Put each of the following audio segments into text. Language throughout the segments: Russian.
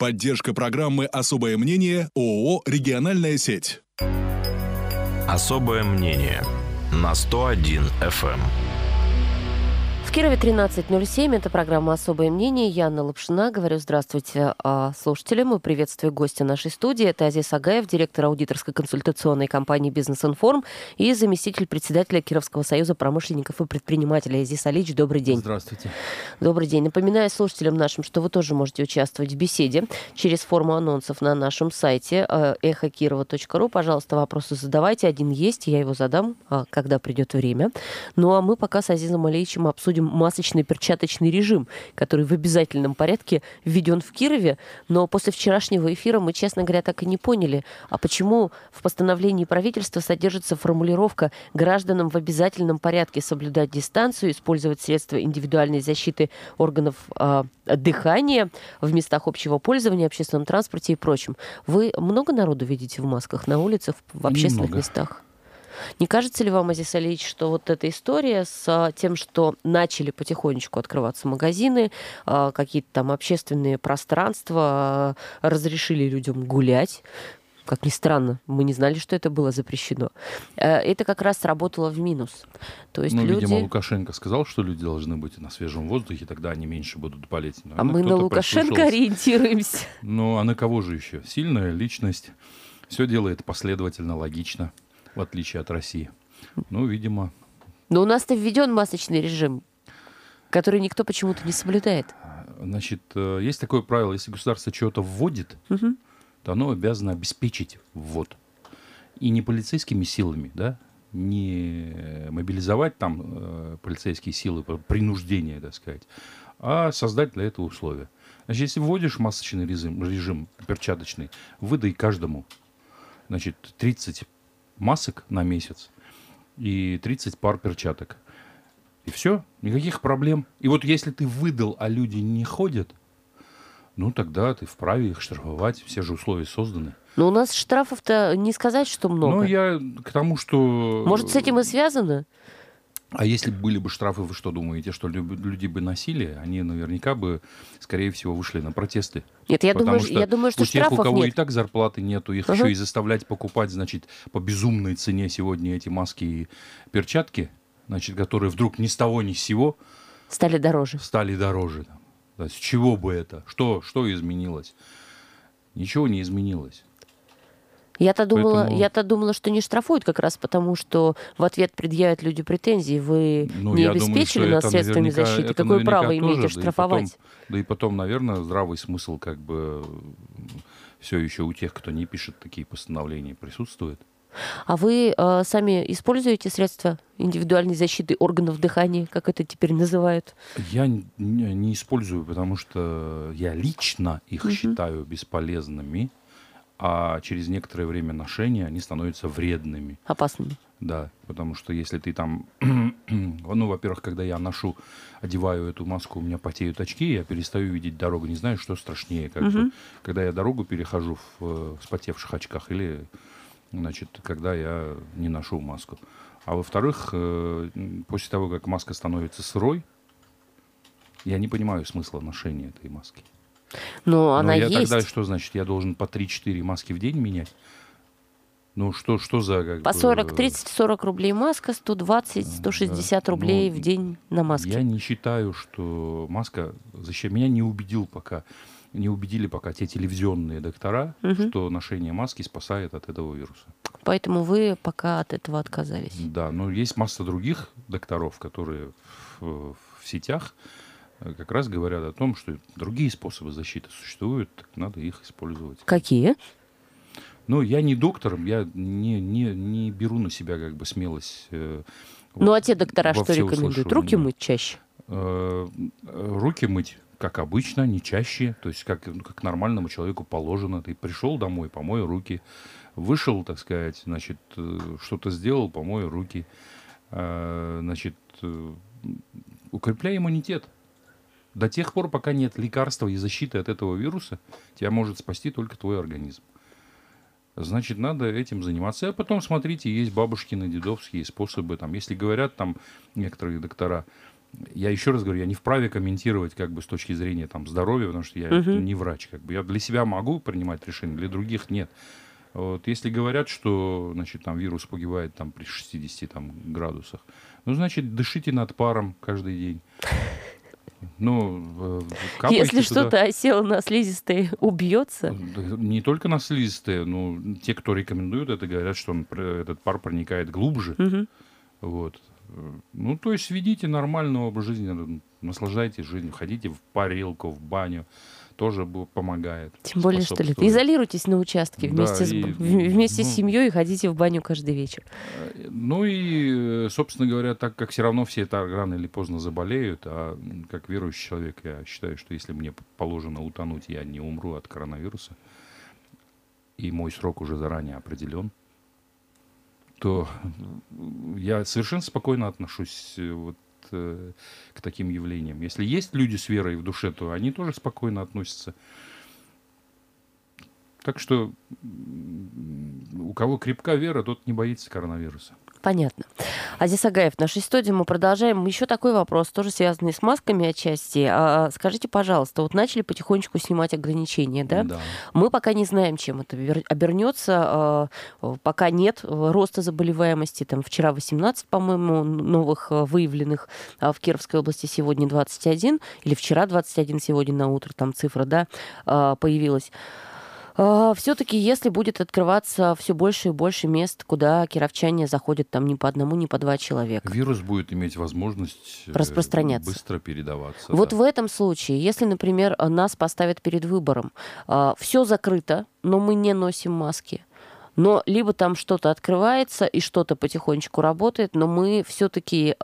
Поддержка программы «Особое мнение» ООО «Региональная сеть». «Особое мнение» на 101 FM. В Кирове 13.07. Это программа «Особое мнение». Яна Лапшина. Говорю здравствуйте слушателям и приветствую гостя нашей студии. Это Азиз Агаев, директор аудиторской консультационной компании «Бизнес информ» и заместитель председателя Кировского союза промышленников и предпринимателей. Азиз Алич, добрый день. Здравствуйте. Добрый день. Напоминаю слушателям нашим, что вы тоже можете участвовать в беседе через форму анонсов на нашем сайте Эхокирова.ру. Пожалуйста, вопросы задавайте. Один есть, я его задам, когда придет время. Ну а мы пока с Азизом Аличем обсудим масочный перчаточный режим, который в обязательном порядке введен в Кирове, но после вчерашнего эфира мы, честно говоря, так и не поняли, а почему в постановлении правительства содержится формулировка «гражданам в обязательном порядке соблюдать дистанцию, использовать средства индивидуальной защиты органов дыхания в местах общего пользования, общественном транспорте и прочем». Вы много народу видите в масках на улицах, в общественных местах? Не кажется ли вам, Азиз Алиевич, что вот эта история с тем, что начали потихонечку открываться магазины, какие-то там общественные пространства, разрешили людям гулять? Как ни странно, мы не знали, что это было запрещено. Это как раз сработало в минус. То есть люди... видимо, Лукашенко сказал, что люди должны быть на свежем воздухе, тогда они меньше будут болеть. А мы на Лукашенко ориентируемся. Ну, а на кого же еще? Сильная личность. Все делает последовательно, логично. В отличие от России. Ну, видимо... Но у нас-то введен масочный режим, который никто почему-то не соблюдает. Значит, есть такое правило, если государство чего-то вводит, то оно обязано обеспечить ввод. И не полицейскими силами, да, не мобилизовать там полицейские силы, принуждение, так сказать, а создать для этого условия. Значит, если вводишь масочный режим перчаточный, выдай каждому, значит, 30 масок на месяц и 30 пар перчаток. И все, никаких проблем. И вот если ты выдал, а люди не ходят, ну тогда ты вправе их штрафовать, все же условия созданы. Но у нас штрафов-то не сказать, что много. Ну я к тому, что... Может, с этим и связано? А если были бы штрафы, вы что думаете, что люди бы носили? Они наверняка бы, скорее всего, вышли на протесты. Нет, я думаю, что у тех, у кого нет. И так зарплаты нету, их еще и заставлять покупать, значит, по безумной цене сегодня эти маски и перчатки, значит, которые вдруг ни с того ни с сего стали дороже. Да. С чего бы это? Что изменилось? Ничего не изменилось. Я-то думала, что не штрафуют как раз потому, что в ответ предъявят люди претензии. Вы не обеспечили нас средствами защиты. Какое право имеете штрафовать? Да и потом, наверное, здравый смысл как бы все еще у тех, кто не пишет такие постановления, присутствует. А вы сами используете средства индивидуальной защиты органов дыхания, как это теперь называют? Я не использую, потому что я лично их считаю бесполезными. А через некоторое время ношения они становятся вредными. Опасными. Да, потому что если ты там... Ну, во-первых, когда я ношу, одеваю эту маску, у меня потеют очки, я перестаю видеть дорогу. Не знаю, что страшнее. Когда я дорогу перехожу в вспотевших очках или, значит, когда я не ношу маску. А во-вторых, после того, как маска становится сырой, я не понимаю смысла ношения этой маски. Но она я есть. Тогда что значит? Я должен по 3-4 маски в день менять? Ну что за... Как по 40 рублей маска, 120-160 рублей в день на маске. Я не считаю, что маска... Меня не убедили пока те телевизионные доктора, что ношение маски спасает от этого вируса. Поэтому вы пока от этого отказались. Да, но есть масса других докторов, которые в сетях... как раз говорят о том, что другие способы защиты существуют, так надо их использовать. Какие? Ну, я не доктор, я не беру на себя как бы смелость. Ну, а те доктора что рекомендуют? Руки мыть чаще? Руки мыть, как обычно, не чаще, то есть как нормальному человеку положено. Ты пришел домой, помой руки, вышел, так сказать, значит, что-то сделал, помой руки. Значит, укрепляй иммунитет. До тех пор, пока нет лекарства и защиты от этого вируса, тебя может спасти только твой организм. Значит, надо этим заниматься. А потом, смотрите, есть бабушкины, дедовские способы. Там, если говорят там некоторые доктора, Я еще раз говорю, я не вправе комментировать как бы с точки зрения там, здоровья, потому что я не врач. Как бы. Я для себя могу принимать решения, для других нет. Вот, если говорят, что значит, там, вирус погибает там, при 60 там, градусах, ну, значит, дышите над паром каждый день. Ну, если что-то осело на слизистые, убьется? Не только на слизистые, но те, кто рекомендуют это, говорят, что этот пар проникает глубже. Вот. Ну, то есть ведите нормальный образ жизни, наслаждайтесь жизнью, ходите в парилку, в баню, тоже помогает. Тем более, что лето. Изолируйтесь на участке вместе, вместе с семьей и ходите в баню каждый вечер. Ну и, собственно говоря, так как все равно все это рано или поздно заболеют, а как верующий человек я считаю, что если мне положено утонуть, я не умру от коронавируса, и мой срок уже заранее определен, то я совершенно спокойно отношусь вот к таким явлениям. Если есть люди с верой в душе, то они тоже спокойно относятся. Так что у кого крепка вера, тот не боится коронавируса. Понятно. Азиз Агаев, в нашей студии мы продолжаем. Еще такой вопрос, тоже связанный с масками отчасти. А скажите, пожалуйста, вот начали потихонечку снимать ограничения, да? Да. Мы пока не знаем, чем это обернется. Пока нет роста заболеваемости. Там вчера 18, по-моему, новых выявленных в Кировской области, сегодня 21. Или вчера 21, сегодня на утро там цифра, да, появилась. Все-таки, если будет открываться все больше и больше мест, куда кировчане заходят там не по одному, не по два человека, вирус будет иметь возможность распространяться, быстро передаваться. Вот да. В этом случае, если, например, нас поставят перед выбором, все закрыто, но мы не носим маски, но либо там что-то открывается и что-то потихонечку работает, но мы все-таки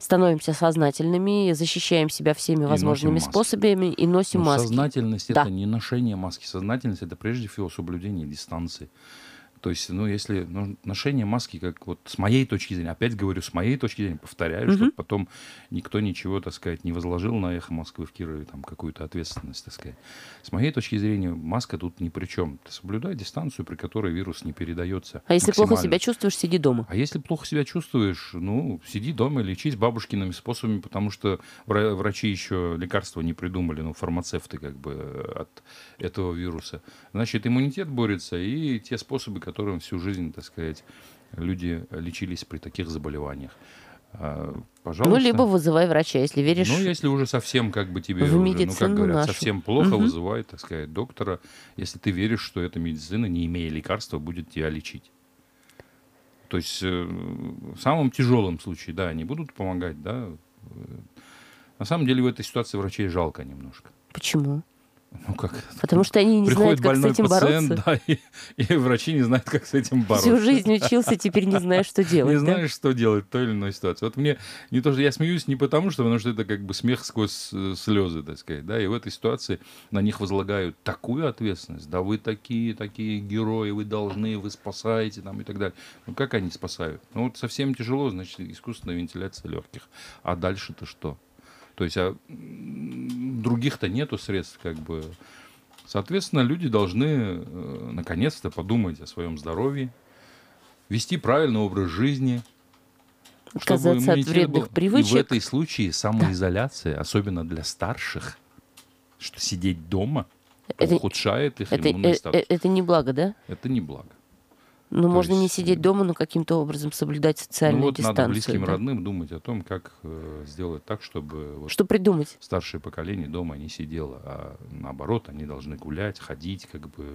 становимся сознательными, защищаем себя всеми возможными способами и носим маски. Сознательность — это не ношение маски. Сознательность — это прежде всего соблюдение дистанции. То есть, ну, если ношение маски, как вот с моей точки зрения, опять говорю, с моей точки зрения, повторяю, чтобы потом никто ничего, так сказать, не возложил на «Эхо Москвы» в Кирове там какую-то ответственность, так сказать. С моей точки зрения, маска тут ни при чем. Ты соблюдай дистанцию, при которой вирус не передается. А если плохо себя чувствуешь, сиди дома. А если плохо себя чувствуешь, ну, сиди дома, лечись бабушкиными способами, потому что врачи еще лекарства не придумали, ну, фармацевты как бы от этого вируса. Значит, иммунитет борется, и те способы, которые которым всю жизнь, так сказать, люди лечились при таких заболеваниях. Пожалуйста. Ну, либо вызывай врача, если веришь. Ну, если уже совсем, как бы тебе, уже, ну, как говорят, совсем плохо, вызывай, так сказать, доктора. Если ты веришь, что эта медицина, не имея лекарства, будет тебя лечить. То есть в самом тяжелом случае, да, они будут помогать, да. На самом деле в этой ситуации врачей жалко немножко. Почему? Ну, как? Потому что они не знают, как с этим бороться. Да, и врачи не знают, как с этим бороться. Всю жизнь учился, теперь не знаешь, что делать. Не знаешь, что делать в той или иной ситуации. Вот мне не то, что я смеюсь не потому что это как бы смех сквозь слезы, так сказать. Да? И в этой ситуации на них возлагают такую ответственность. Да вы такие герои, вы должны, вы спасаете там, и так далее. Ну, как они спасают? Ну, вот совсем тяжело, значит, искусственная вентиляция легких. А дальше-то что? То есть других-то нету средств, как бы. Соответственно, люди должны наконец-то подумать о своем здоровье, вести правильный образ жизни, отказаться от вредных привычек. И в этой случае самоизоляция, особенно для старших, что сидеть дома, ухудшает их иммунный статус. Это не благо, да? Это не благо. Ну, можно не сидеть дома, но каким-то образом соблюдать социальную дистанцию. Надо близким родным думать о том, как сделать так, чтобы старшее поколение дома не сидело, а наоборот, они должны гулять, ходить, как бы.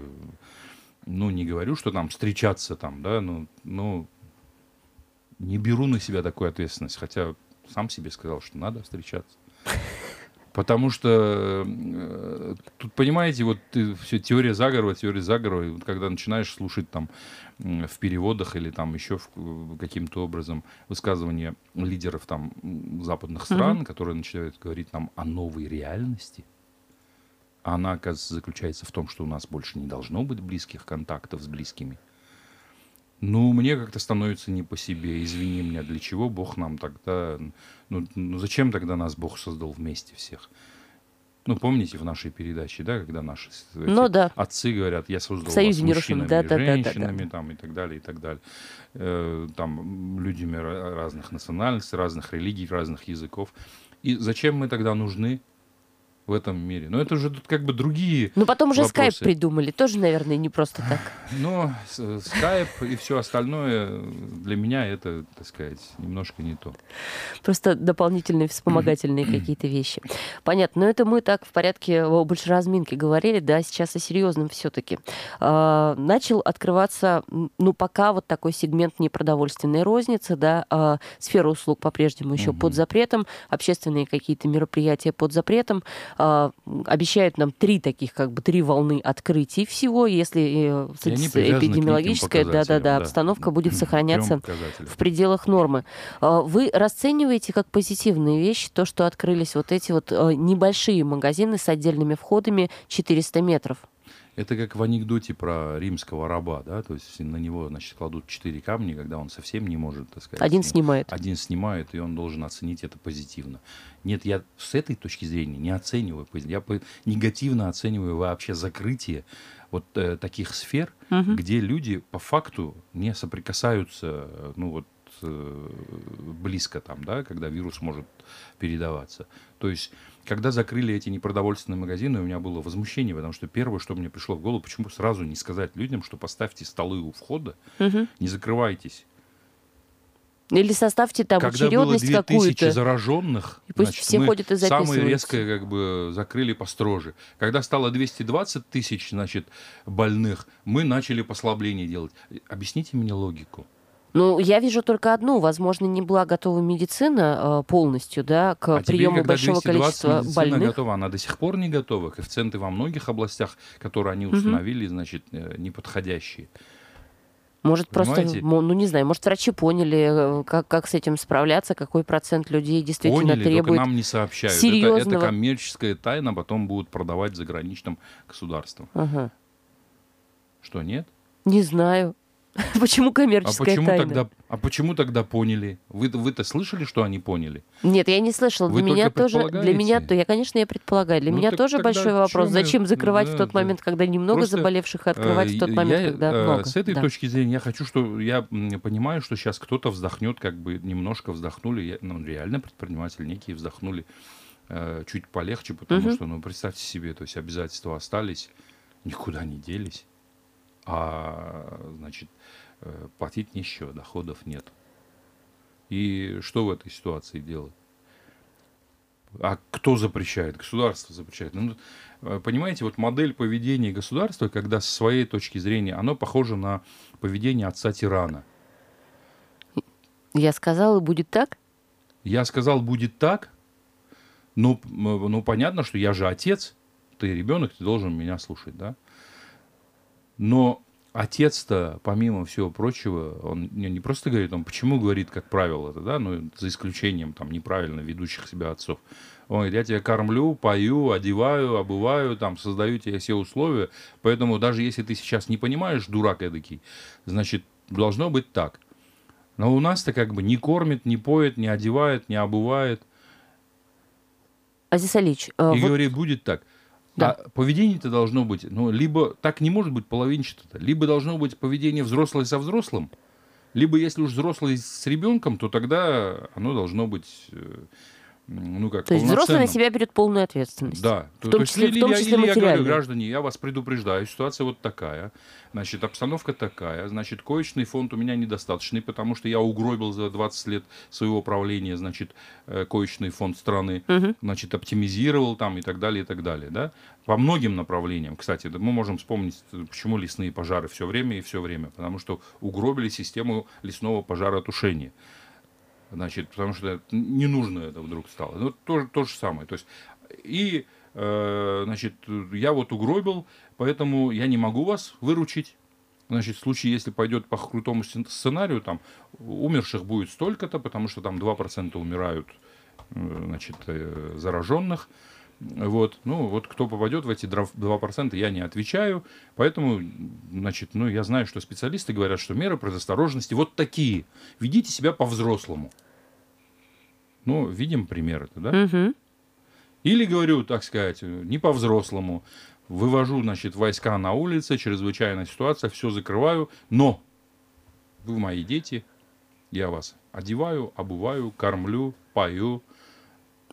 Ну, не говорю, что там встречаться там, да, но не беру на себя такую ответственность, хотя сам себе сказал, что надо встречаться. Потому что, тут, понимаете, вот все теория заговора, вот когда начинаешь слушать там в переводах или там еще каким-то образом высказывания лидеров там западных стран, которые начинают говорить нам о новой реальности, она, оказывается, заключается в том, что у нас больше не должно быть близких контактов с близкими. Ну, мне как-то становится не по себе. Извини меня, для чего Бог нам тогда... Ну, зачем тогда нас Бог создал вместе всех? Ну, помните в нашей передаче, да, когда наши отцы говорят, я создал вас мужчинами, женщинами, там, и так далее, и так далее. Там, людьми разных национальностей, разных религий, разных языков. И зачем мы тогда нужны в этом мире? Ну, это уже тут как бы другие вопросы. Ну, потом уже скайп придумали, тоже, наверное, не просто так. Но скайп и все остальное для меня это, так сказать, немножко не то. Просто дополнительные вспомогательные какие-то вещи. Понятно, но это мы так в порядке больше разминки говорили, да, сейчас о серьезном все-таки. Начал открываться, ну, пока вот такой сегмент непродовольственной розницы, да, сфера услуг по-прежнему еще под запретом, общественные какие-то мероприятия под запретом. Обещают нам три волны открытий всего, если эпидемиологическая обстановка будет сохраняться в пределах нормы. Вы расцениваете как позитивные вещи то, что открылись вот эти вот небольшие магазины с отдельными входами 400 метров? Это как в анекдоте про римского раба, да, то есть на него, значит, кладут 4 камня, когда он совсем не может, так сказать. Один снимает, и он должен оценить это позитивно. Нет, я с этой точки зрения не оцениваю позитивно. Я негативно оцениваю вообще закрытие вот таких сфер, где люди по факту не соприкасаются, ну вот, близко там, да, когда вирус может передаваться. То есть, когда закрыли эти непродовольственные магазины, у меня было возмущение, потому что первое, что мне пришло в голову, почему сразу не сказать людям, что поставьте столы у входа, не закрывайтесь. Или составьте там очередность какую-то. Когда было 2000 зараженных, и пусть, значит, все ходят и записываются. Самые резко как бы закрыли построже. Когда стало 220 тысяч, значит, больных, мы начали послабление делать. Объясните мне логику. Ну, я вижу только одну. Возможно, не была готова медицина полностью, да, к приему большого количества больных. Готова, она до сих пор не готова. Коэффициенты во многих областях, которые они установили, значит, неподходящие. Может, понимаете? Просто, ну, не знаю, может, врачи поняли, как с этим справляться, какой процент людей действительно требует. Только нам не сообщают. Это коммерческая тайна, потом будут продавать заграничным государствам. Что, нет? Не знаю. Почему коммерческая тайна? Почему тогда поняли? Вы-то слышали, что они поняли? Нет, я не слышала. Я предполагаю. Для меня тоже большой вопрос. Зачем закрывать в тот момент, когда немного заболевших, и открывать в тот момент, когда много? С этой точки зрения я понимаю, что сейчас кто-то вздохнет, как бы немножко вздохнули. Ну, реально предприниматели некие вздохнули чуть полегче, потому что, ну, представьте себе, то есть обязательства остались, никуда не делись. Значит, платить нечего, доходов нет. И что в этой ситуации делать? А кто запрещает? Государство запрещает. Ну, понимаете, вот модель поведения государства, когда со своей точки зрения, оно похоже на поведение отца-тирана. Я сказал, будет так? Я сказал, будет так, но понятно, что я же отец, ты ребенок, ты должен меня слушать, да? Но отец-то, помимо всего прочего, он не просто говорит, он почему говорит, как правило-то, да, ну, за исключением там неправильно ведущих себя отцов. Он говорит, я тебя кормлю, пою, одеваю, обуваю, там, создаю тебе все условия, поэтому даже если ты сейчас не понимаешь, дурак эдакий, значит, должно быть так. Но у нас-то как бы не кормит, не поет, не одевает, не обувает. Азиз Алич, говорит, будет так. Да. А поведение-то должно быть, ну, либо так не может быть половинчато-то, либо должно быть поведение взрослый со взрослым, либо если уж взрослый с ребенком, то тогда оно должно быть, ну, как полноценным. То есть взрослый на себя берет полную ответственность. Да. В том числе материальную. Я говорю, граждане, я вас предупреждаю, ситуация вот такая, значит, обстановка такая, значит, коечный фонд у меня недостаточный, потому что я угробил за 20 лет своего правления, значит, коечный фонд страны, значит, оптимизировал там и так далее, да. По многим направлениям, кстати, мы можем вспомнить, почему лесные пожары все время, потому что угробили систему лесного пожаротушения. Значит, потому что не нужно это вдруг стало. Ну, то же самое. То есть, значит, я вот угробил, поэтому я не могу вас выручить. Значит, в случае, если пойдет по крутому сценарию, там, умерших будет столько-то, потому что там 2% умирают, значит, зараженных. Вот, ну, вот кто попадет в эти 2%, я не отвечаю. Поэтому, значит, ну, я знаю, что специалисты говорят, что меры предосторожности вот такие. Ведите себя по-взрослому. Ну, видим примеры-то, да? Или говорю, так сказать, не по-взрослому, вывожу, значит, войска на улицы, чрезвычайная ситуация, все закрываю, но вы мои дети, я вас одеваю, обуваю, кормлю, пою.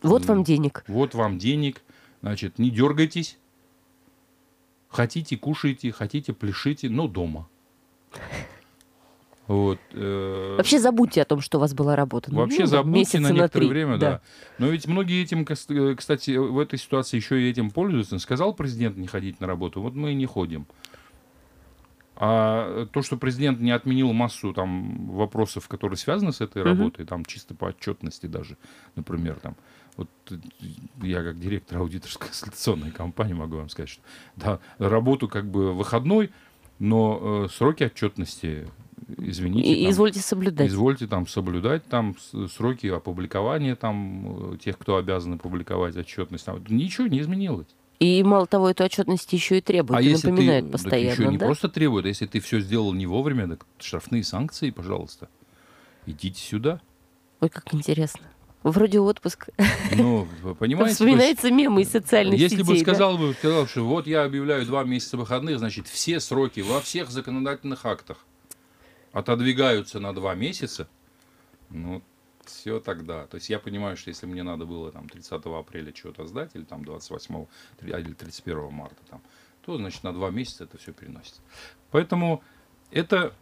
Вот вам денег. Вот вам денег, значит, не дергайтесь, хотите кушайте, хотите пляшите, но дома. Вот, вообще забудьте о том, что у вас была работа. Вообще забудьте на некоторое время, да. Но ведь многие этим, кстати, в этой ситуации еще и этим пользуются. Сказал президент не ходить на работу, вот мы и не ходим. А то, что президент не отменил массу там вопросов, которые связаны с этой работой, там чисто по отчетности даже, например, там, вот я как директор аудиторской консультационной компании могу вам сказать, что да, работу как бы выходной, но сроки отчетности... Извините, там, извольте соблюдать. Извольте там соблюдать там сроки опубликования там тех, кто обязаны публиковать отчетность. Там, ничего не изменилось. И мало того, эту отчетность еще и требуют, напоминают постоянно. Еще не просто требуют, а если ты все сделал не вовремя, так штрафные санкции, пожалуйста, идите сюда. Ой, как интересно. Вроде отпуск. Ну, понимаете, вспоминаются мемы из социальных сетей. Если бы сказал, что вот я объявляю 2 месяца выходных, значит, все сроки во всех законодательных актах отодвигаются на 2 месяца, ну, все тогда. То есть я понимаю, что если мне надо было там 30 апреля что-то сдать, или там 28 или 31 марта, там, то, значит, на 2 месяца это все переносится. Поэтому это...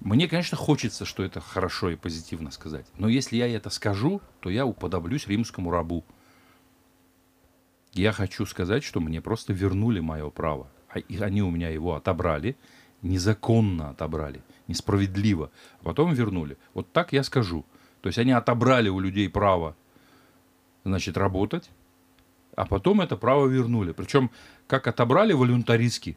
Мне, конечно, хочется, что это хорошо и позитивно сказать, но если я это скажу, то я уподоблюсь римскому рабу. Я хочу сказать, что мне просто вернули мое право. Они у меня его отобрали, незаконно отобрали, несправедливо, а потом вернули. Вот так я скажу. То есть они отобрали у людей право, значит, работать, а потом это право вернули. Причем, как отобрали волюнтаристски,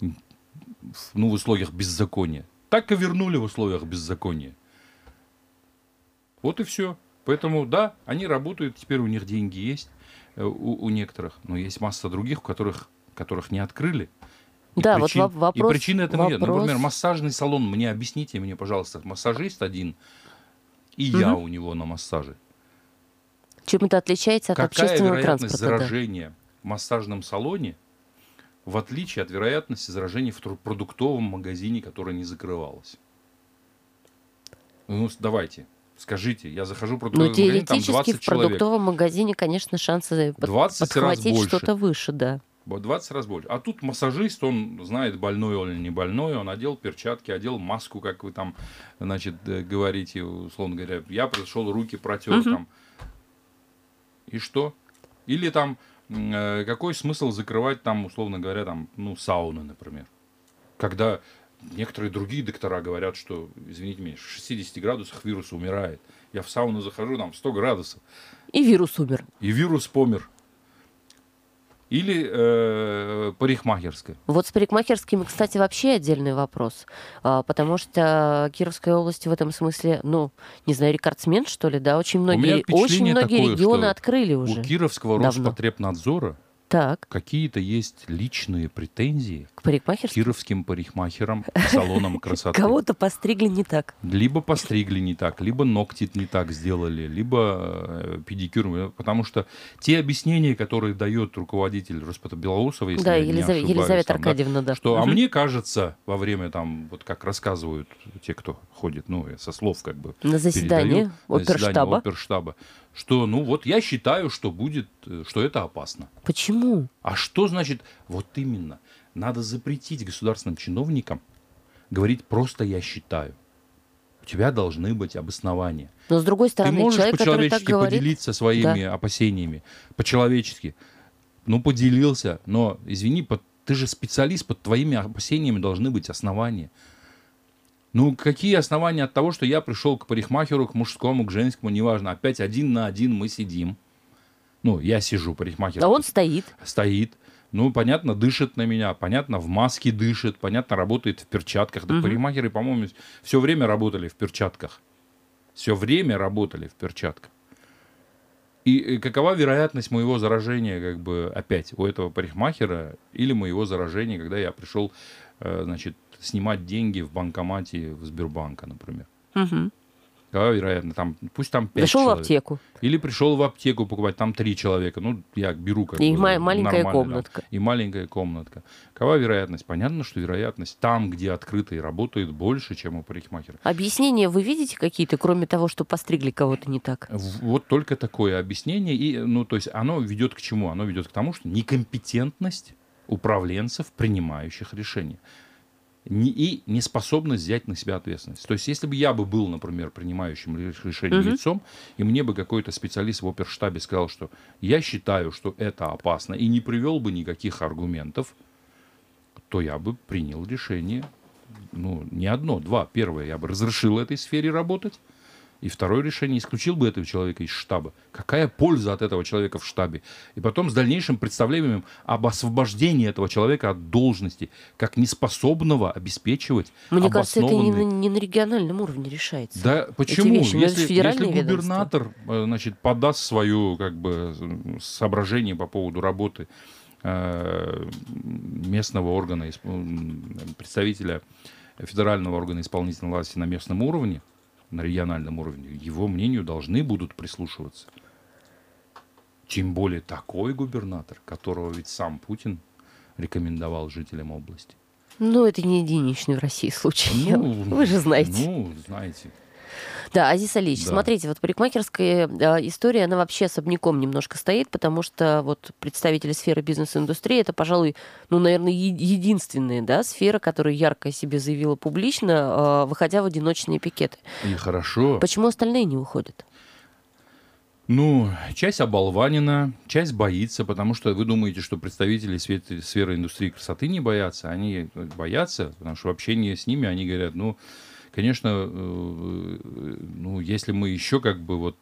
ну, в условиях беззакония, так и вернули в условиях беззакония. Вот и все. Поэтому, да, они работают, теперь у них деньги есть, у некоторых, но есть масса других, которых не открыли. И да, причин, вот вопрос, и причины этому вопрос... нет. Например, массажный салон. Мне объясните, мне, пожалуйста, массажист один, и я у него на массаже. Чем это отличается от общественного транспорта? Какая вероятность заражения в массажном салоне, в отличие от вероятности заражения в продуктовом магазине, который не закрывался? Ну, давайте, скажите, я захожу в продуктовый магазин, там 20 человек. В продуктовом магазине, конечно, шансы подхватить что-то выше, да. 20 раз больше. А тут массажист, он знает, больной он или не больной, он одел перчатки, одел маску, как вы там, значит, говорите, условно говоря, я пришел, руки протер там. И что? Или там, какой смысл закрывать там, условно говоря, там, ну, сауны, например. Когда некоторые другие доктора говорят, что, извините меня, в 60 градусах вирус умирает. Я в сауну захожу, там, 100 градусов. И вирус умер. И вирус помер. Или парикмахерская. Вот с парикмахерскими, кстати, вообще отдельный вопрос. Потому что Кировская область в этом смысле, ну, не знаю, рекордсмен, что ли, да? Очень многие регионы открыли уже. У Кировского Роспотребнадзора какие-то есть личные претензии к кировским парикмахерам, салонам красоты. Кого-то постригли не так. Либо постригли не так, либо ногти не так сделали, либо педикюр. Потому что те объяснения, которые дает руководитель Белоусова, если я не ошибаюсь, Елизавета Аркадьевна, что, а мне кажется, во время там, вот как рассказывают те, кто ходит, ну, со слов как бы на заседание оперштаба, что, ну, вот я считаю, что это опасно. Почему? А что значит, вот именно, надо запретить государственным чиновникам говорить «просто я считаю». У тебя должны быть обоснования. Но, с другой стороны, ты можешь по-человечески поделиться своими опасениями, по-человечески. Ну, поделился, но, извини, ты же специалист, под твоими опасениями должны быть основания. Ну, какие основания от того, что я пришел к парикмахеру, к мужскому, к женскому, неважно. Опять 1 на 1 мы сидим. Ну, я сижу, парикмахер. А он стоит. Стоит. Ну, понятно, дышит на меня. Понятно, в маске дышит. Понятно, работает в перчатках. Да, парикмахеры, по-моему, все время работали в перчатках. Все время работали в перчатках. И какова вероятность моего заражения, как бы, опять, у этого парикмахера или моего заражения, когда я пришел, значит, снимать деньги в банкомате в Сбербанка, например. Да, вероятно, там, пусть там 5 пришел человек. В аптеку. Или пришел в аптеку покупать, там 3 человека. Ну, я беру как и бы. Маленькая комнатка. Там, и маленькая комнатка. Какова вероятность? Понятно, что вероятность там, где открыто и работает, больше, чем у парикмахера. Объяснения вы видите какие-то, кроме того, что постригли кого-то не так? Вот только такое объяснение. И, ну, то есть оно ведет к чему? Оно ведет к тому, что некомпетентность управленцев, принимающих решения. И неспособность взять на себя ответственность. То есть, если бы я был, например, принимающим решение лицом, и мне бы какой-то специалист в оперштабе сказал, что я считаю, что это опасно, и не привел бы никаких аргументов, то я бы принял решение, ну, не одно, два. Первое, я бы разрешил этой сфере работать, и второе решение, исключил бы этого человека из штаба. Какая польза от этого человека в штабе? И потом с дальнейшим представлением об освобождении этого человека от должности, как неспособного обеспечивать обоснованный... Мне кажется, это не на региональном уровне решается. Да, почему? Если губернатор, значит, подаст свое, как бы, соображение по поводу работы местного органа, представителя федерального органа исполнительной власти на местном уровне, на региональном уровне, его мнению должны будут прислушиваться. Тем более такой губернатор, которого ведь сам Путин рекомендовал жителям области. Ну, это не единичный в России случай. Ну, вы же знаете. Ну, знаете. Да, Азиз Алиевич, да. Смотрите, вот парикмахерская история, она вообще особняком немножко стоит, потому что вот представители сферы бизнес-индустрии, это, пожалуй, ну, наверное, единственная, да, сфера, которая ярко себе заявила публично, выходя в одиночные пикеты. И хорошо. Почему остальные не уходят? Ну, часть оболванена, часть боится, потому что вы думаете, что представители сферы индустрии красоты не боятся, они боятся, потому что в общении с ними они говорят, ну... Конечно, ну, если мы еще как бы вот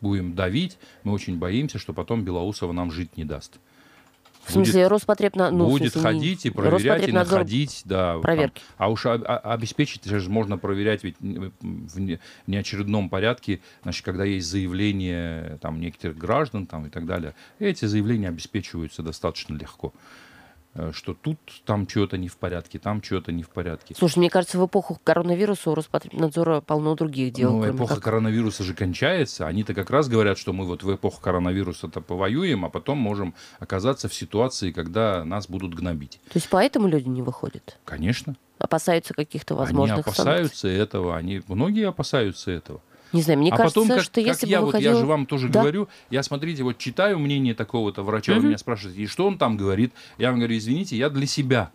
будем давить, мы очень боимся, что потом Белоусова нам жить не даст. В смысле, Роспотребнадзор... Будет ходить и проверять, и находить. Да, там, а уж обеспечить же можно проверять ведь в неочередном порядке, значит, когда есть заявления там, некоторых граждан там, и так далее. Эти заявления обеспечиваются достаточно легко. Что тут там что-то не в порядке, там что-то не в порядке. Слушай, мне кажется, в эпоху коронавируса у Роспотребнадзора полно других дел. Ну, эпоха коронавируса же кончается. Они-то как раз говорят, что мы вот в эпоху коронавируса-то повоюем, а потом можем оказаться в ситуации, когда нас будут гнобить. То есть поэтому люди не выходят? Конечно. Опасаются каких-то возможных санкций? Они опасаются этого. Многие опасаются этого. Не знаю, мне кажется, потом, что если бы я выходила... вот я же вам тоже говорю, я, смотрите, вот читаю мнение такого-то врача, вы меня спрашиваете, и что он там говорит? Я вам говорю, извините, я для себя.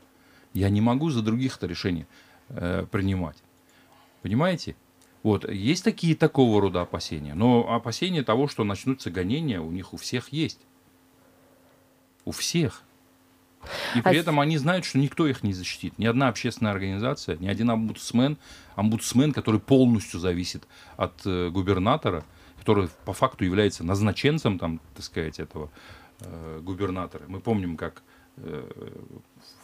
Я не могу за других-то решений принимать. Понимаете? Вот, есть такого рода опасения. Но опасения того, что начнутся гонения, у них у всех есть. У всех. И при этом они знают, что никто их не защитит. Ни одна общественная организация, ни один омбудсмен, который полностью зависит от губернатора, который по факту является назначенцем, там, так сказать, этого губернатора. Мы помним, как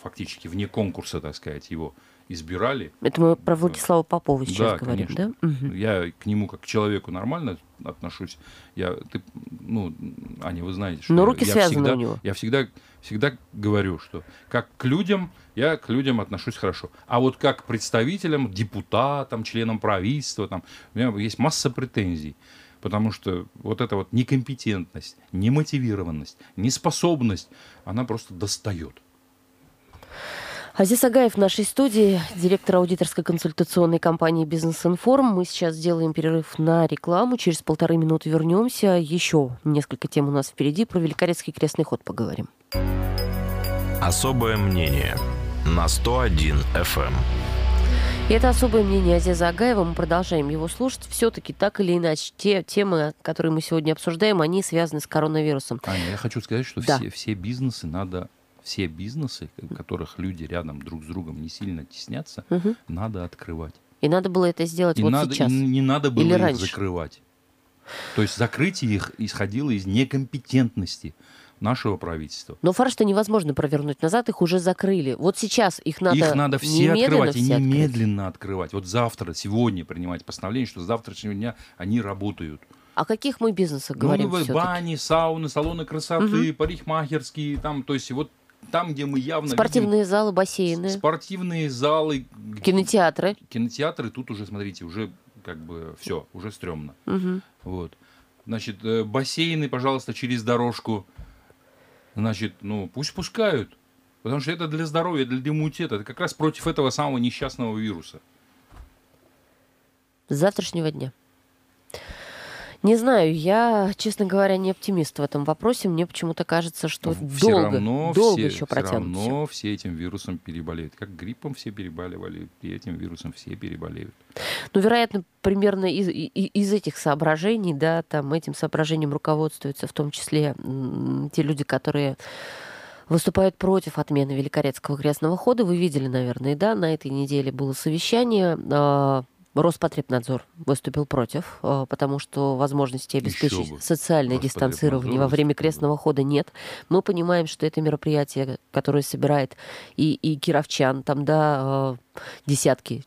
фактически вне конкурса, так сказать, его избирали. Это мы про Владислава Попова сейчас говорим, конечно. Да? Угу. Я к нему как к человеку нормально отношусь. Аня, вы знаете, что но руки связаны всегда, у него. Я всегда говорю, что как к людям, я к людям отношусь хорошо. А вот как к представителям, депутатам, членам правительства, там, у меня есть масса претензий. Потому что вот эта вот некомпетентность, немотивированность, неспособность, она просто достает. Азиз Агаев в нашей студии, директор аудиторской консультационной компании «Бизнес информ». Мы сейчас делаем перерыв на рекламу. Через 1,5 минуты вернемся. Еще несколько тем у нас впереди. Про Великорецкий крестный ход поговорим. Особое мнение на 101 FM. И это особое мнение Азиза Агаева. Мы продолжаем его слушать. Все-таки так или иначе, те темы, которые мы сегодня обсуждаем, они связаны с коронавирусом. Аня, я хочу сказать, что все бизнесы, в которых люди рядом друг с другом не сильно теснятся, надо открывать. И надо было это сделать сейчас. Не надо было или их раньше закрывать. То есть закрытие их исходило из некомпетентности нашего правительства. Но фарш-то невозможно провернуть назад, их уже закрыли. Вот сейчас их надо немедленно. Их надо все открывать и немедленно открывать. Вот сегодня принимать постановление, что с завтрашнего дня они работают. О каких мы бизнесах говорим? Ну, бани, сауны, салоны красоты, парикмахерские, там, то есть вот там, где мы явно видим залы, бассейны. Спортивные залы. Кинотеатры. Тут уже, смотрите, уже как бы все, уже стрёмно. Угу. Вот. Значит, бассейны, пожалуйста, через дорожку. Значит, ну, пусть пускают. Потому что это для здоровья, для иммунитета. Это как раз против этого самого несчастного вируса. С завтрашнего дня. Не знаю, я, честно говоря, не оптимист в этом вопросе. Мне почему-то кажется, что долго еще протянут. Все равно все этим вирусом переболеют. Как гриппом все переболевали, и этим вирусом все переболеют. Ну, вероятно, примерно из этих соображений, да, там этим соображением руководствуются в том числе те люди, которые выступают против отмены Великорецкого крестного хода. Вы видели, наверное, да, на этой неделе было совещание. Роспотребнадзор выступил против, потому что возможности обеспечить социальное дистанцирование во время крестного хода нет. Мы понимаем, что это мероприятие, которое собирает и кировчан, там, да, десятки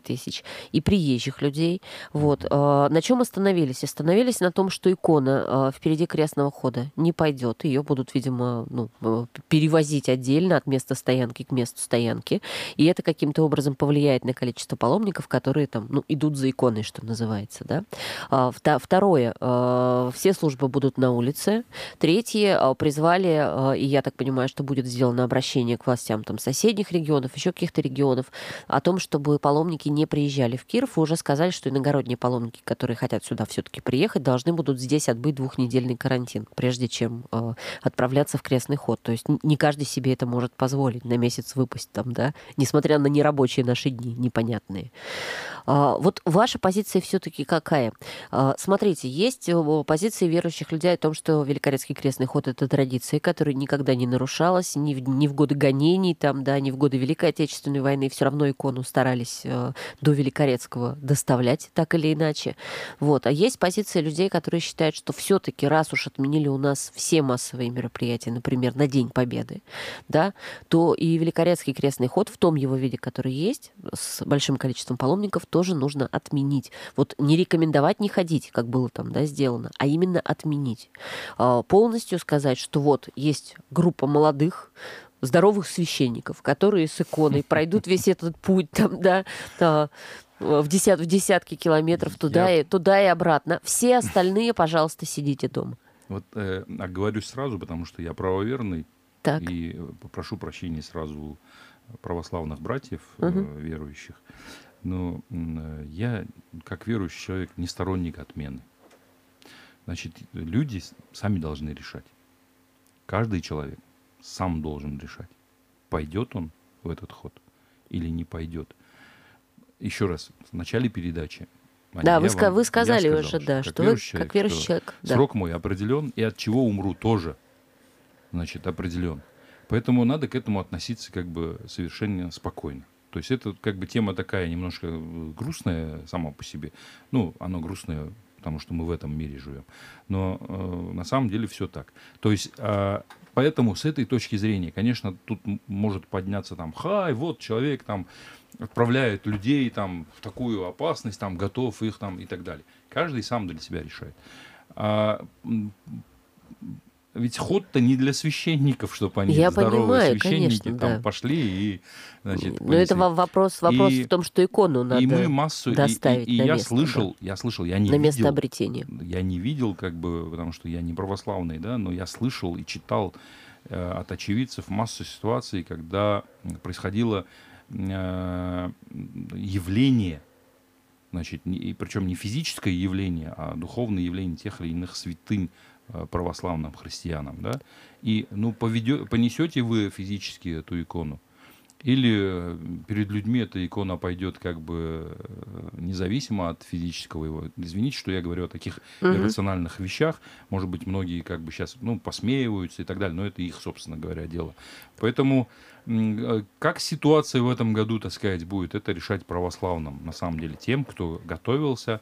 тысяч, и приезжих людей. Вот. На чем остановились? Остановились на том, что икона впереди крестного хода не пойдет. Ее будут, видимо, ну, перевозить отдельно от места стоянки к месту стоянки. И это каким-то образом повлияет на количество паломников, которые там, ну, идут за иконой, что называется. Да? Второе. Все службы будут на улице. Третье. Призвали, и я так понимаю, что будет сделано обращение к властям там, соседних регионов, еще каких-то регионов, о том, чтобы паломники не приезжали в Киров, и уже сказали, что иногородние паломники, которые хотят сюда все-таки приехать, должны будут здесь отбыть двухнедельный карантин, прежде чем отправляться в крестный ход. То есть не каждый себе это может позволить на месяц выпасть там, да, несмотря на нерабочие наши дни, непонятные. Вот ваша позиция все-таки какая? Смотрите, есть позиции верующих людей о том, что Великорецкий крестный ход — это традиция, которая никогда не нарушалась, ни в годы гонений, там, да, ни в годы Великой Отечественной войны, и все равно икону старались до Великорецкого доставлять так или иначе. Вот. А есть позиция людей, которые считают, что все-таки, раз уж отменили у нас все массовые мероприятия, например, на День Победы, да, то и Великорецкий крестный ход в том его виде, который есть, с большим количеством паломников, тоже нужно отменить. Вот не рекомендовать не ходить, как было там, да, сделано, а именно отменить. Полностью сказать, что вот есть группа молодых, здоровых священников, которые с иконой пройдут весь этот путь там, да, в десятки километров туда и обратно. Все остальные, пожалуйста, сидите дома. Вот оговорюсь сразу, потому что я правоверный. Так. И прошу прощения сразу православных братьев, верующих. Но я, как верующий человек, не сторонник отмены. Значит, люди сами должны решать. Каждый человек сам должен решать, пойдет он в этот ход или не пойдет. Еще раз, в начале передачи. Да, вы сказали уже, да, что вы как верующий человек. Срок мой определен, и от чего умру тоже, значит, определен. Поэтому надо к этому относиться как бы совершенно спокойно. То есть это как бы тема такая немножко грустная сама по себе. Ну, она грустная, потому что мы в этом мире живем. Но на самом деле все так. То есть поэтому с этой точки зрения, конечно, тут может подняться там хай, вот человек там отправляет людей там в такую опасность, там готов их там и так далее. Каждый сам для себя решает. Ведь ход-то не для священников, чтобы они здоровые священники, конечно, там, да, пошли и, значит, понесли. Но это вопрос в том, что икону надо доставить на место. Я слышал, я не видел. На место обретения. Я не видел, как бы, потому что я не православный, да, но я слышал и читал от очевидцев массу ситуаций, когда происходило явление, значит, причем не физическое явление, а духовное явление тех или иных святынь православным христианам, да, и, ну, понесете вы физически эту икону, или перед людьми эта икона пойдет как бы независимо от физического его. Извините, что я говорю о таких иррациональных вещах. Может быть, многие как бы сейчас, ну, посмеиваются и так далее, но это их, собственно говоря, дело. Поэтому как ситуация в этом году, так сказать, будет, это решать православным, на самом деле, тем, кто готовился,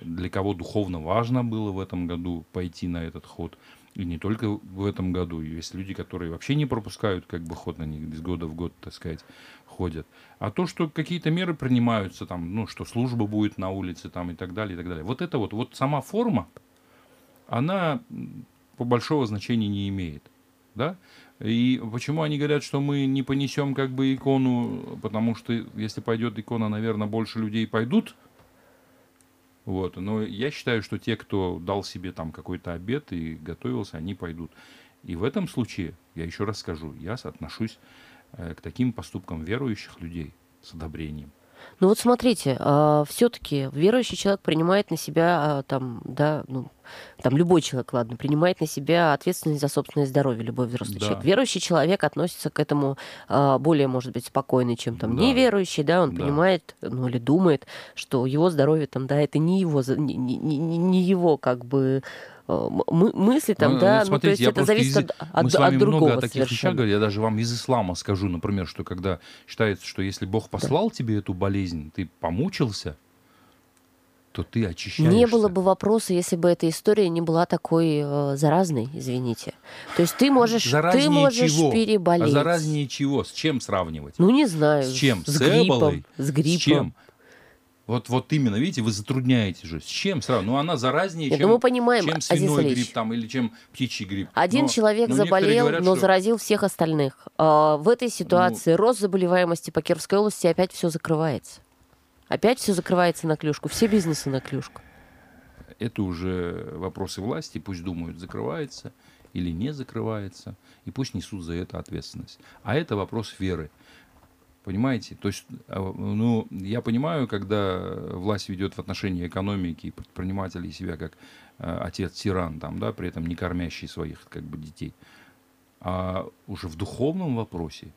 для кого духовно важно было в этом году пойти на этот ход. И не только в этом году. Есть люди, которые вообще не пропускают как бы ход, на них из года в год, так сказать, ходят. А то, что какие-то меры принимаются, там, ну, что служба будет на улице там, и так далее, и так далее. Вот это вот сама форма, она по большого значения не имеет. Да? И почему они говорят, что мы не понесем как бы икону, потому что если пойдет икона, наверное, больше людей пойдут. Вот. Но я считаю, что те, кто дал себе там какой-то обед и готовился, они пойдут. И в этом случае, я еще раз скажу, я отношусь к таким поступкам верующих людей с одобрением. Ну вот смотрите, все-таки верующий человек принимает на себя, любой человек, ладно, принимает на себя ответственность за собственное здоровье, любой взрослый человек. Верующий человек относится к этому более, может быть, спокойно, чем неверующий, он понимает, или думает, что его здоровье, это не его, не его мысли, смотрите, это зависит от другого. Мы с вами много о таких вещах говорили. Я даже вам из ислама скажу, например, что когда считается, что если Бог послал тебе эту болезнь, ты помучился, то ты очищаешься. Не было бы вопроса, если бы эта история не была такой заразной, извините. То есть ты можешь, переболеть. А заразнее чего? С чем сравнивать? Ну, не знаю. С чем? С гриппом. С гриппом. С чем? Вот именно, видите, вы затрудняете же. С чем сразу? Она заразнее, чем свиной грипп или чем птичий грипп. Один человек заболел, заразил всех остальных. В этой ситуации рост заболеваемости по Кировской области, опять все закрывается. Опять все закрывается на клюшку. Все бизнесы на клюшку. Это уже вопросы власти. Пусть думают, закрывается или не закрывается. И пусть несут за это ответственность. А это вопрос веры. Понимаете? То есть, я понимаю, когда власть ведет в отношении экономики и предпринимателей себя как отец-тиран, при этом не кормящий своих детей. А уже в духовном вопросе,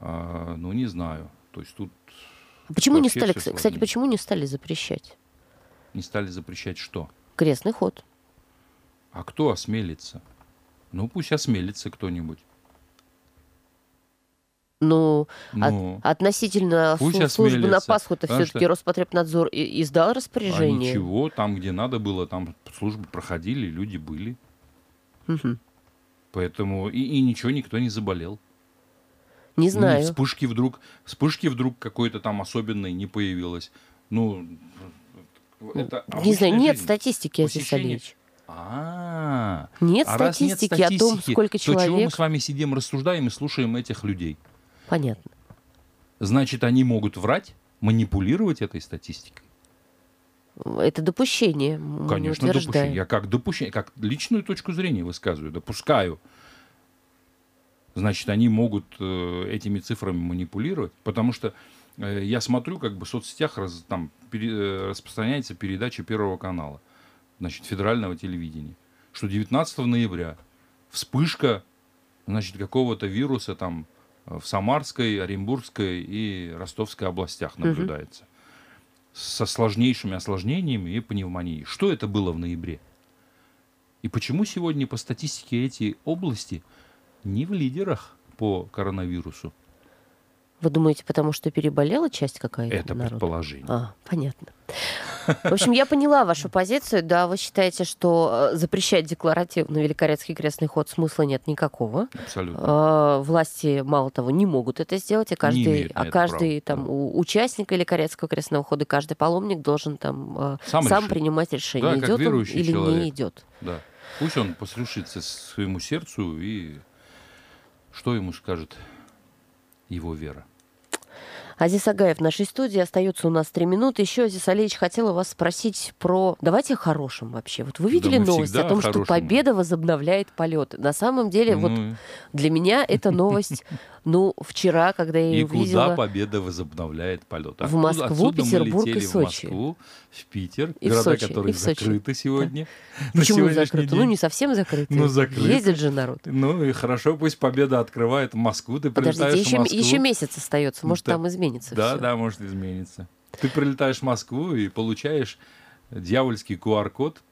не знаю. То есть тут... Почему не стали, кстати, почему не стали запрещать? Не стали запрещать что? Крестный ход. А кто осмелится? Пусть осмелится кто-нибудь. Относительно службы на Пасху-то все-таки Роспотребнадзор издал распоряжение. А ничего, там, где надо было, там службы проходили, люди были. Угу. Поэтому и ничего, никто не заболел. Не знаю. Вспышки вдруг какой-то там особенной не появилось. Это не знаю, нет статистики, Азиз Агаевич. Нет статистики о том, сколько человек... То чего мы с вами сидим, рассуждаем и слушаем этих людей? Понятно. Значит, они могут врать, манипулировать этой статистикой? Это допущение. Конечно, допущение. Я как личную точку зрения высказываю, допускаю. Значит, они могут этими цифрами манипулировать, потому что я смотрю, в соцсетях распространяется передача Первого канала, федерального телевидения, что 19 ноября вспышка, какого-то вируса в Самарской, Оренбургской и Ростовской областях наблюдается. Со сложнейшими осложнениями и пневмонией. Что это было в ноябре? И почему сегодня по статистике эти области не в лидерах по коронавирусу? Вы думаете, потому что переболела часть какая-то? Это народа? Предположение. Понятно. В общем, я поняла вашу позицию. Да, вы считаете, что запрещать декларативно Великорецкий крестный ход смысла нет никакого. Абсолютно. Власти, мало того, не могут это сделать, и каждый участник Великорецкого крестного хода, каждый паломник должен сам принимать решение, идет он или человек. Не идет. Да. Пусть он послушается своему сердцу и что ему скажет его вера. Азиз Агаев в нашей студии. Остается у нас 3 минуты. Еще, Азиз Алиевич, хотела вас спросить про... Давайте о хорошем вообще. Вот вы видели новость о том, что Победа возобновляет полеты? На самом деле, для меня эта новость... вчера, когда я ее увидела... И куда Победа возобновляет полет? В Москву, Петербург и Сочи. В Москву, в Питер. Города, которые закрыты сегодня. Почему закрыты? Не совсем закрыты. Ездит же народ. И хорошо, пусть Победа открывает Москву, ты прилетаешь в Москву. Еще месяц остается, может, там изменится. Да, может, изменится. Ты прилетаешь в Москву и получаешь дьявольский QR-код,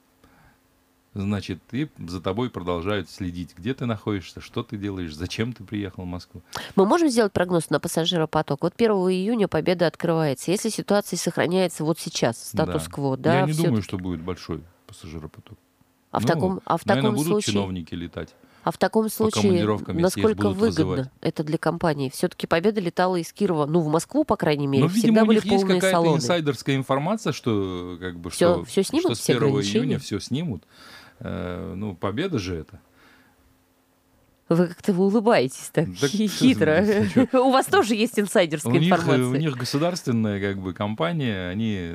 и за тобой продолжают следить, где ты находишься, что ты делаешь, зачем ты приехал в Москву. Мы можем сделать прогноз на пассажиропоток? 1 июня Победа открывается. Если ситуация сохраняется сейчас, статус-кво, Я не думаю, что будет большой пассажиропоток. А в таком случае... чиновники летать. А в таком случае, насколько выгодно это для компании? Все-таки Победа летала из Кирова, в Москву, по крайней мере, всегда были полные салоны. Видимо, у них есть какая-то инсайдерская информация, что что с 1 июня все снимут. Победа же это. Вы как-то улыбаетесь так, так хитро. У вас тоже есть инсайдерская информация. У них государственная как бы компания, они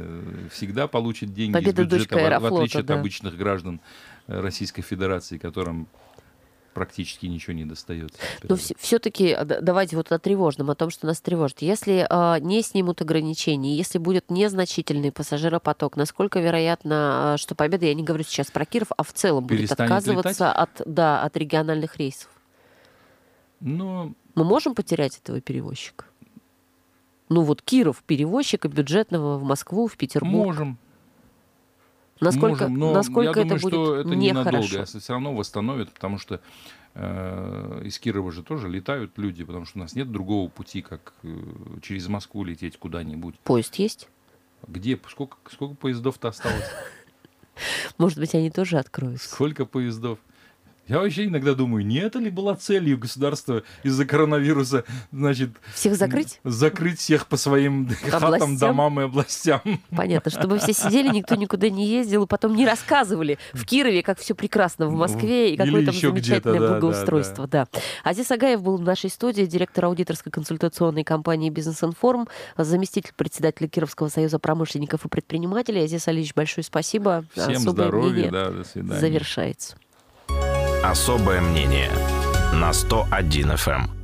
всегда получат деньги из бюджета, в отличие от обычных граждан Российской Федерации, которым практически ничего не достается. Но все-таки давайте вот о тревожном, о том, что нас тревожит. Если не снимут ограничений, если будет незначительный пассажиропоток, насколько вероятно, что Победа, я не говорю сейчас про Киров, а в целом перестанет будет отказываться от региональных рейсов? Но... Мы можем потерять этого перевозчика? Ну вот Киров, перевозчика бюджетного в Москву, в Петербург. Можем. Насколько я думаю, это будет что это ненадолго, а все равно восстановят, потому что из Кирова же тоже летают люди, потому что у нас нет другого пути, как через Москву лететь куда-нибудь. Поезд есть? Где? Сколько поездов-то осталось? Может быть, они тоже откроются. Сколько поездов? Я вообще иногда думаю, не это ли была целью государства из-за коронавируса, значит... Всех закрыть? Закрыть всех по своим хатам, домам и областям. Понятно, чтобы все сидели, никто никуда не ездил, и потом не рассказывали в Кирове, как все прекрасно в Москве, и какое там замечательное благоустройство. Да. Азиз Агаев был в нашей студии, директор аудиторской консультационной компании «Бизнес информ», заместитель председателя Кировского союза промышленников и предпринимателей. Азиз Алиевич, большое спасибо. Всем здоровья, да, до свидания. Завершается. Особое мнение на 101 FM.